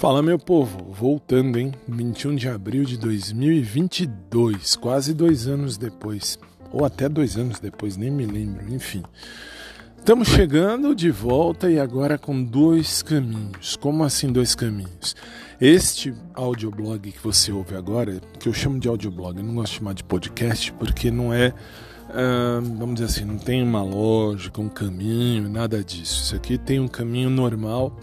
Fala, meu povo, voltando, hein? 21 de abril de 2022, quase 2 anos depois, ou até 2 anos depois, nem me lembro, enfim. Estamos chegando de volta e agora com 2 caminhos. Como assim 2 caminhos? Este audioblog que você ouve agora, que eu chamo de audioblog, eu não gosto de chamar de podcast porque não é, vamos dizer assim, não tem uma lógica, um caminho, nada disso. Isso aqui tem um caminho normal.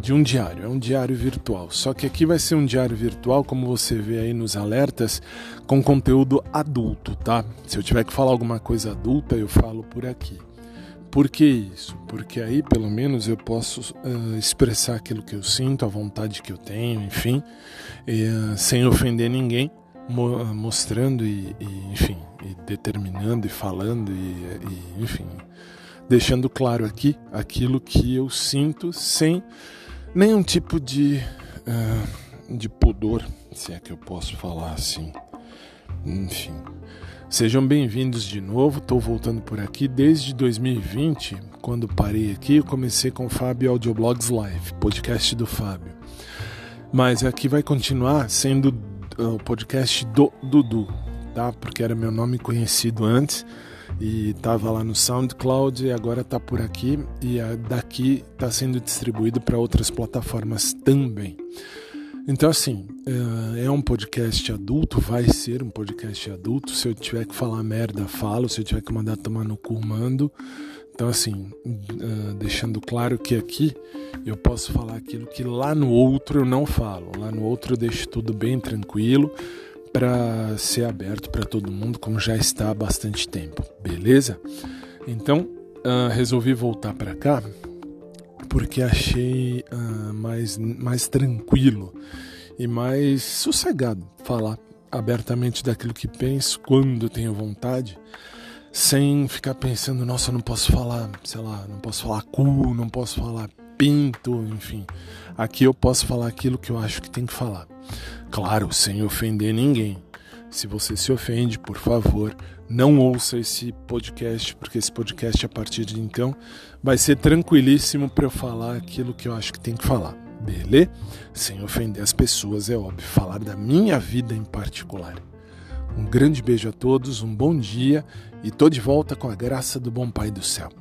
De um diário, é um diário virtual. Só que aqui vai ser um diário virtual, como você vê aí nos alertas, com conteúdo adulto, tá? Se eu tiver que falar alguma coisa adulta, eu falo por aqui. Por que isso? Porque aí, pelo menos, eu posso expressar aquilo que eu sinto, a vontade que eu tenho, enfim, sem ofender ninguém, mostrando e determinando e falando e enfim... deixando claro aqui aquilo que eu sinto sem nenhum tipo de pudor, se é que eu posso falar assim. Enfim, sejam bem-vindos de novo, estou voltando por aqui. Desde 2020, quando parei aqui, eu comecei com o Fábio Audioblogs Live, podcast do Fábio. Mas aqui vai continuar sendo o podcast do Dudu, tá? Porque era meu nome conhecido antes. E estava lá no SoundCloud e agora está por aqui e daqui está sendo distribuído para outras plataformas também. Então assim, é um podcast adulto, vai ser um podcast adulto. Se eu tiver que falar merda, falo. Se eu tiver que mandar tomar no cu, mando. Então assim, deixando claro que aqui eu posso falar aquilo que lá no outro eu não falo. Lá no outro eu deixo tudo bem tranquilo, para ser aberto para todo mundo, como já está há bastante tempo, beleza? Então, resolvi voltar para cá porque achei mais tranquilo e mais sossegado falar abertamente daquilo que penso quando tenho vontade, sem ficar pensando, nossa, não posso falar, sei lá, não posso falar cu, não posso falar pinto, enfim. Aqui eu posso falar aquilo que eu acho que tem que falar. Claro, sem ofender ninguém. Se você se ofende, por favor, não ouça esse podcast, porque esse podcast, a partir de então, vai ser tranquilíssimo para eu falar aquilo que eu acho que tem que falar. Beleza? Sem ofender as pessoas, é óbvio. Falar da minha vida em particular. Um grande beijo a todos, um bom dia e tô de volta com a graça do bom Pai do Céu.